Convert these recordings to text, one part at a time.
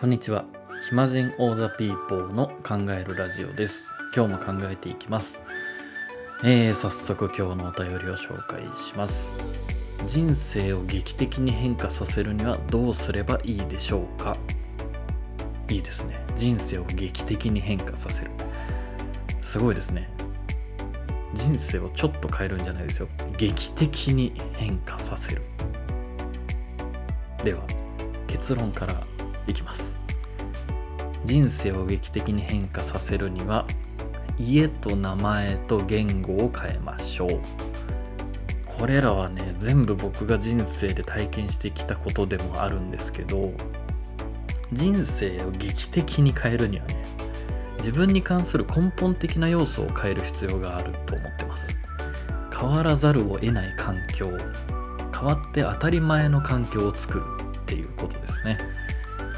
こんにちは。暇人オーザピーポーの考えるラジオです。今日も考えていきます。早速今日のお便りを紹介します。人生を劇的に変化させるにはどうすればいいでしょうか。いいですね。人生を劇的に変化させる、すごいですね。人生をちょっと変えるんじゃないですよ。劇的に変化させる。では結論からいきます。人生を劇的に変化させるには家と名前と言語を変えましょう。これらはね、全部僕が人生で体験してきたことでもあるんですけど、人生を劇的に変えるにはね、自分に関する根本的な要素を変える必要があると思ってます。変わらざるを得ない環境、変わって当たり前の環境を作るっていうことですね。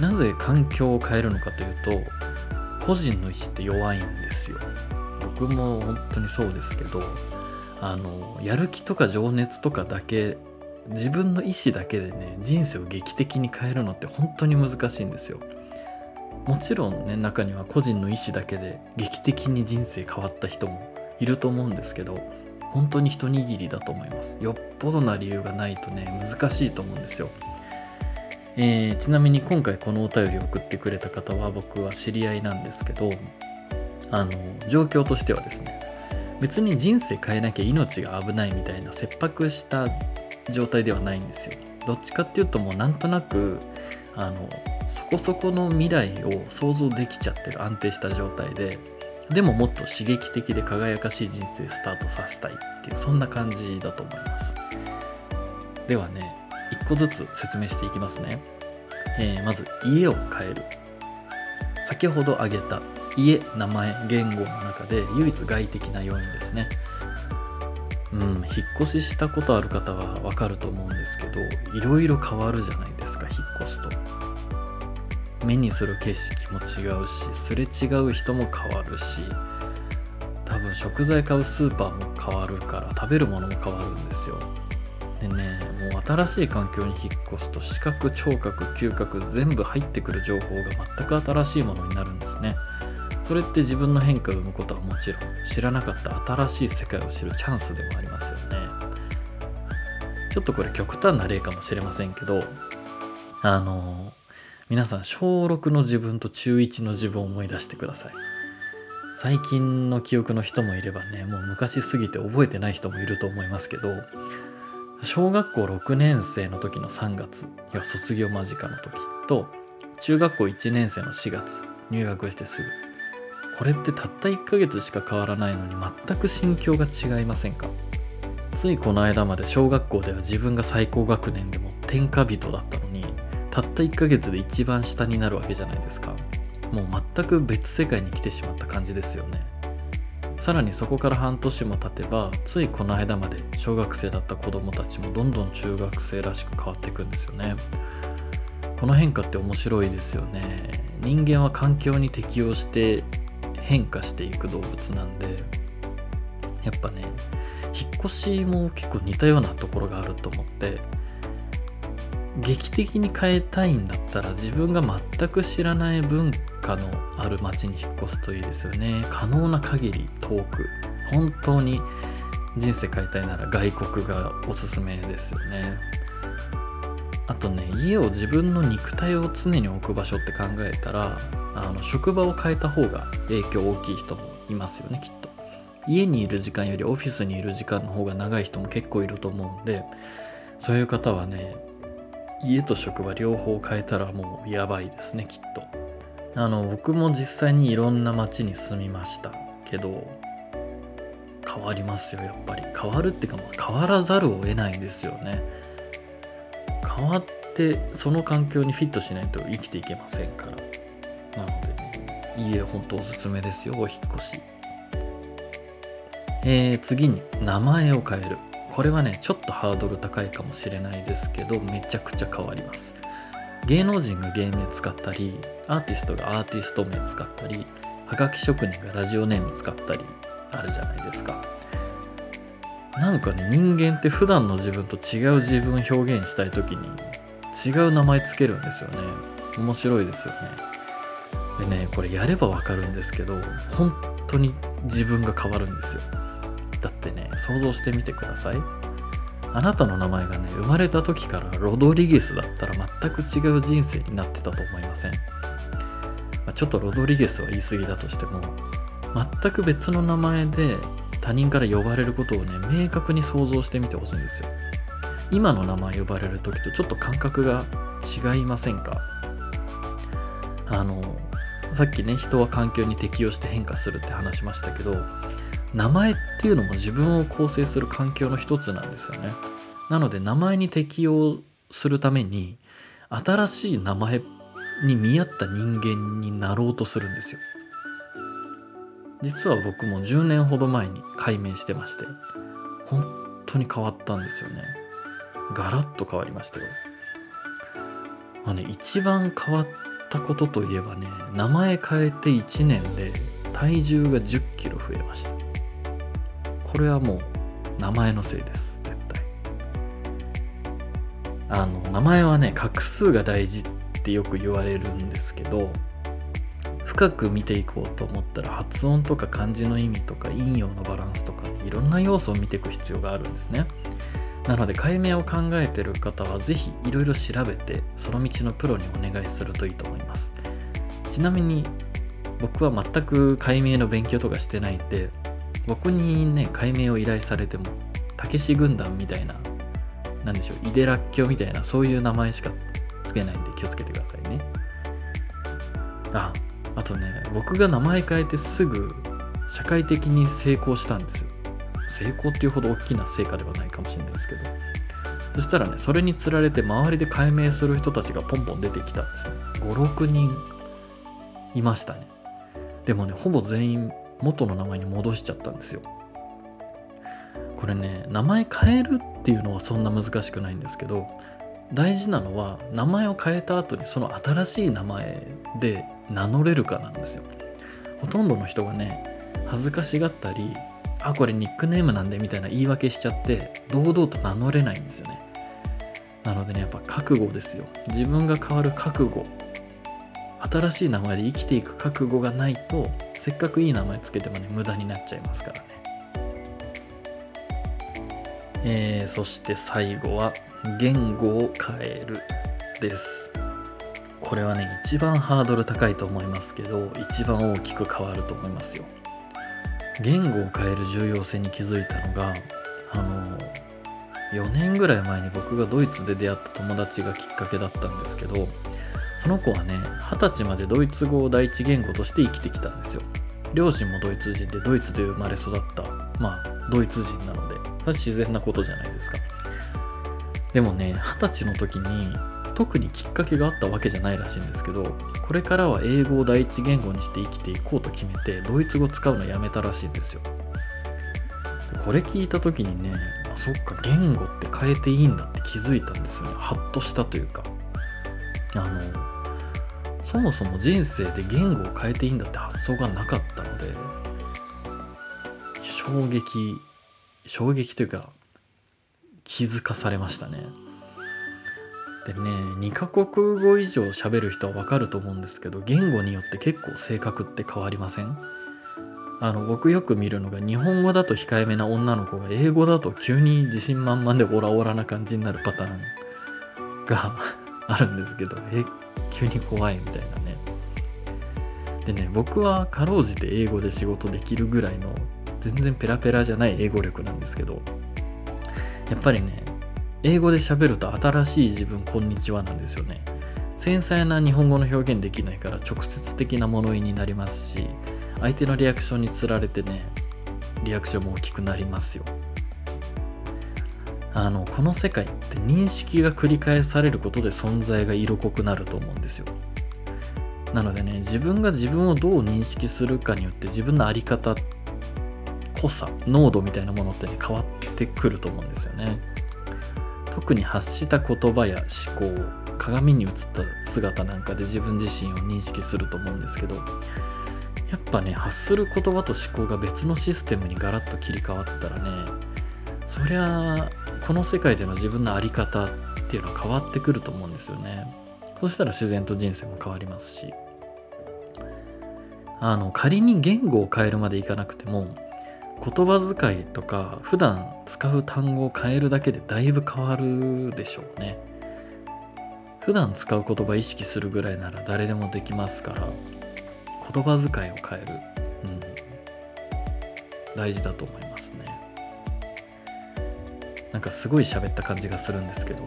なぜ環境を変えるのかというと、個人の意思って弱いんですよ。僕も本当にそうですけど、やる気とか情熱とかだけ、自分の意思だけでね、人生を劇的に変えるのって本当に難しいんですよ。もちろんね、中には個人の意思だけで劇的に人生変わった人もいると思うんですけど、本当に一握りだと思います。よっぽどな理由がないとね、難しいと思うんですよ。ちなみに今回このお便りを送ってくれた方は、僕は知り合いなんですけど、状況としてはですね、別に人生変えなきゃ命が危ないみたいな切迫した状態ではないんですよ。どっちかっていうと、もうなんとなくそこそこの未来を想像できちゃってる安定した状態で、でももっと刺激的で輝かしい人生スタートさせたいっていう、そんな感じだと思います。ではね、一個ずつ説明していきますね。まず家を変える。先ほど挙げた家、名前、言語の中で唯一外的な要因ですね。引っ越ししたことある方は分かると思うんですけど、いろいろ変わるじゃないですか。引っ越すと目にする景色も違うし、すれ違う人も変わるし、多分食材買うスーパーも変わるから、食べるものも変わるんですよ。でね、もう新しい環境に引っ越すと、視覚、聴覚、嗅覚、全部入ってくる情報が全く新しいものになるんですね。それって自分の変化を生むことはもちろん、知らなかった新しい世界を知るチャンスでもありますよね。ちょっとこれ極端な例かもしれませんけど、皆さん小6の自分と中1の自分を思い出してください。最近の記憶の人もいればね、もう昔すぎて覚えてない人もいると思いますけど、小学校6年生の時の3月、いや卒業間近の時と、中学校1年生の4月、入学してすぐ、これってたった1ヶ月しか変わらないのに全く心境が違いませんか？ついこの間まで小学校では自分が最高学年でも天下人だったのに、たった1ヶ月で一番下になるわけじゃないですか。もう全く別世界に来てしまった感じですよね。さらにそこから半年も経てば、ついこの間まで小学生だった子供たちもどんどん中学生らしく変わっていくんですよね。この変化って面白いですよね。人間は環境に適応して変化していく動物なんで、やっぱね、引っ越しも結構似たようなところがあると思って、劇的に変えたいんだったら、自分が全く知らない文化のある町に引っ越すといいですよね。可能な限り遠く、本当に人生変えたいなら外国がおすすめですよね。あとね、家を自分の肉体を常に置く場所って考えたら、職場を変えた方が影響大きい人もいますよね、きっと。家にいる時間よりオフィスにいる時間の方が長い人も結構いると思うんで、そういう方はね、家と職場両方変えたらもうやばいですね、きっと。僕も実際にいろんな町に住みましたけど、変わりますよ、やっぱり。変わるってか、変わらざるを得ないですよね。変わってその環境にフィットしないと生きていけませんから。なので、ね、家本当おすすめですよ、お引越し。次に名前を変える。これはね、ちょっとハードル高いかもしれないですけど、めちゃくちゃ変わります。芸能人が芸名使ったり、アーティストがアーティスト名使ったり、はがき職人がラジオネーム使ったりあるじゃないですか。なんかね、人間って普段の自分と違う自分を表現したい時に違う名前つけるんですよね。面白いですよね。でね、これやればわかるんですけど、本当に自分が変わるんですよ。だってね、想像してみてください。あなたの名前がね、生まれた時からロドリゲスだったら全く違う人生になってたと思いません？ちょっとロドリゲスは言い過ぎだとしても、全く別の名前で他人から呼ばれることをね、明確に想像してみてほしいんですよ。今の名前呼ばれる時とちょっと感覚が違いませんか？さっきね、人は環境に適応して変化するって話しましたけど、名前っていうのも自分を構成する環境の一つなんですよね。なので名前に適応するために新しい名前に見合った人間になろうとするんですよ。実は僕も10年ほど前に改名してまして、本当に変わったんですよね。ガラッと変わりましたよ。一番変わったことといえばね、名前変えて1年で体重が10キロ増えました。これはもう名前のせいです。絶対名前はね、画数が大事ってよく言われるんですけど、深く見ていこうと思ったら発音とか漢字の意味とか陰陽のバランスとか、いろんな要素を見ていく必要があるんですね。なので改名を考えている方はぜひいろいろ調べて、その道のプロにお願いするといいと思います。ちなみに僕は全く改名の勉強とかしてないんで、僕にね、改名を依頼されてもたけし軍団みたいな、なんでしょう、いでらっきょみたいな、そういう名前しかつけないんで気をつけてくださいね。あとね、僕が名前変えてすぐ社会的に成功したんですよ。成功っていうほど大きな成果ではないかもしれないですけど、そしたらね、それにつられて周りで改名する人たちがポンポン出てきたんですね。5、6人いましたね。でもね、ほぼ全員元の名前に戻しちゃったんですよ。これね、名前変えるっていうのはそんな難しくないんですけど、大事なのは名前を変えた後にその新しい名前で名乗れるかなんですよ。ほとんどの人がね、恥ずかしがったり、これニックネームなんでみたいな言い訳しちゃって堂々と名乗れないんですよね。なのでね、やっぱ覚悟ですよ。自分が変わる覚悟、新しい名前で生きていく覚悟がないと、せっかくいい名前つけてもね、無駄になっちゃいますからね。そして最後は言語を変えるです。これはね、一番ハードル高いと思いますけど、一番大きく変わると思いますよ。言語を変える重要性に気づいたのが、4年ぐらい前に僕がドイツで出会った友達がきっかけだったんですけど、その子はね、20歳までドイツ語を第一言語として生きてきたんですよ。両親もドイツ人で、ドイツで生まれ育った、ドイツ人なので、それは自然なことじゃないですか。でもね、20歳の時に特にきっかけがあったわけじゃないらしいんですけど、これからは英語を第一言語にして生きていこうと決めて、ドイツ語使うのやめたらしいんですよ。これ聞いた時にね、そっか、言語って変えていいんだって気づいたんですよね。ハッとしたというか、そもそも人生で言語を変えていいんだって発想がなかったので、衝撃というか気づかされましたね。でね、2カ国語以上喋る人は分かると思うんですけど、言語によって結構性格って変わりません？僕よく見るのが、日本語だと控えめな女の子が英語だと急に自信満々でオラオラな感じになるパターンがあるんですけど、急に怖いみたいなね。でね、僕はかろうじて英語で仕事できるぐらいの、全然ペラペラじゃない英語力なんですけど、やっぱりね、英語で喋ると新しい自分こんにちはなんですよね。繊細な日本語の表現できないから直接的な物言いになりますし、相手のリアクションにつられてね、リアクションも大きくなりますよ。この世界って認識が繰り返されることで存在が色濃くなると思うんですよ。なのでね、自分が自分をどう認識するかによって、自分の在り方、濃さ、濃度みたいなものってね、変わってくると思うんですよね。特に発した言葉や思考、鏡に映った姿なんかで自分自身を認識すると思うんですけど、やっぱね、発する言葉と思考が別のシステムにガラッと切り替わったらね、そりゃこの世界での自分の在り方っていうのは変わってくると思うんですよね。そしたら自然と人生も変わりますし、仮に言語を変えるまでいかなくても、言葉遣いとか普段使う単語を変えるだけでだいぶ変わるでしょうね。普段使う言葉意識するぐらいなら誰でもできますから、言葉遣いを変える、大事だと思いますね。なんかすごい喋った感じがするんですけど、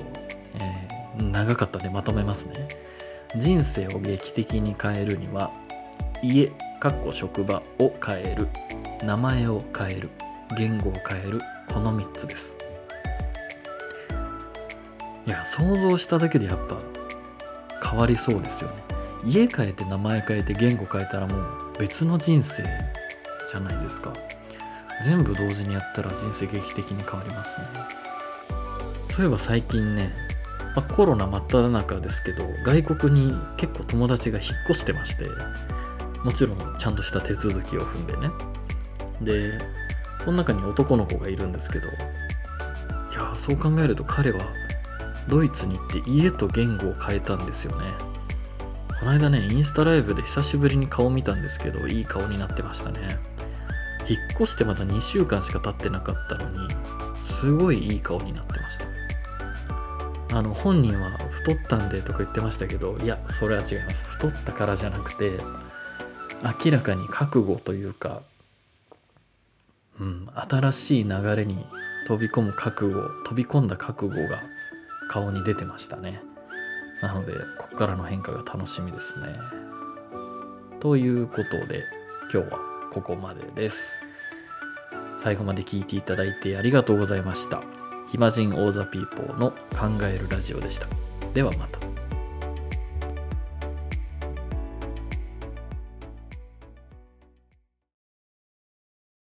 長かったんでまとめますね。人生を劇的に変えるには、家（職場）を変える、名前を変える、言語を変える、この3つです。いや、想像しただけでやっぱ変わりそうですよね。家変えて、名前変えて、言語変えたらもう別の人生じゃないですか。全部同時にやったら人生劇的に変わりますね。そういえば最近ね、コロナ真っ只中ですけど、外国に結構友達が引っ越してまして、もちろんちゃんとした手続きを踏んでね。で、その中に男の子がいるんですけど、いや、そう考えると彼はドイツに行って家と言語を変えたんですよね。この間ね、インスタライブで久しぶりに顔見たんですけど、いい顔になってましたね。引っ越してまだ2週間しか経ってなかったのに、すごいいい顔になってました。本人は太ったんでとか言ってましたけど、いや、それは違います。太ったからじゃなくて、明らかに覚悟というか、新しい流れに飛び込んだ覚悟が顔に出てましたね。なので、ここからの変化が楽しみですね。ということで、今日はここまでです。最後まで聞いていただいてありがとうございました。暇人オーザピーポーの考えるラジオでした。ではまた。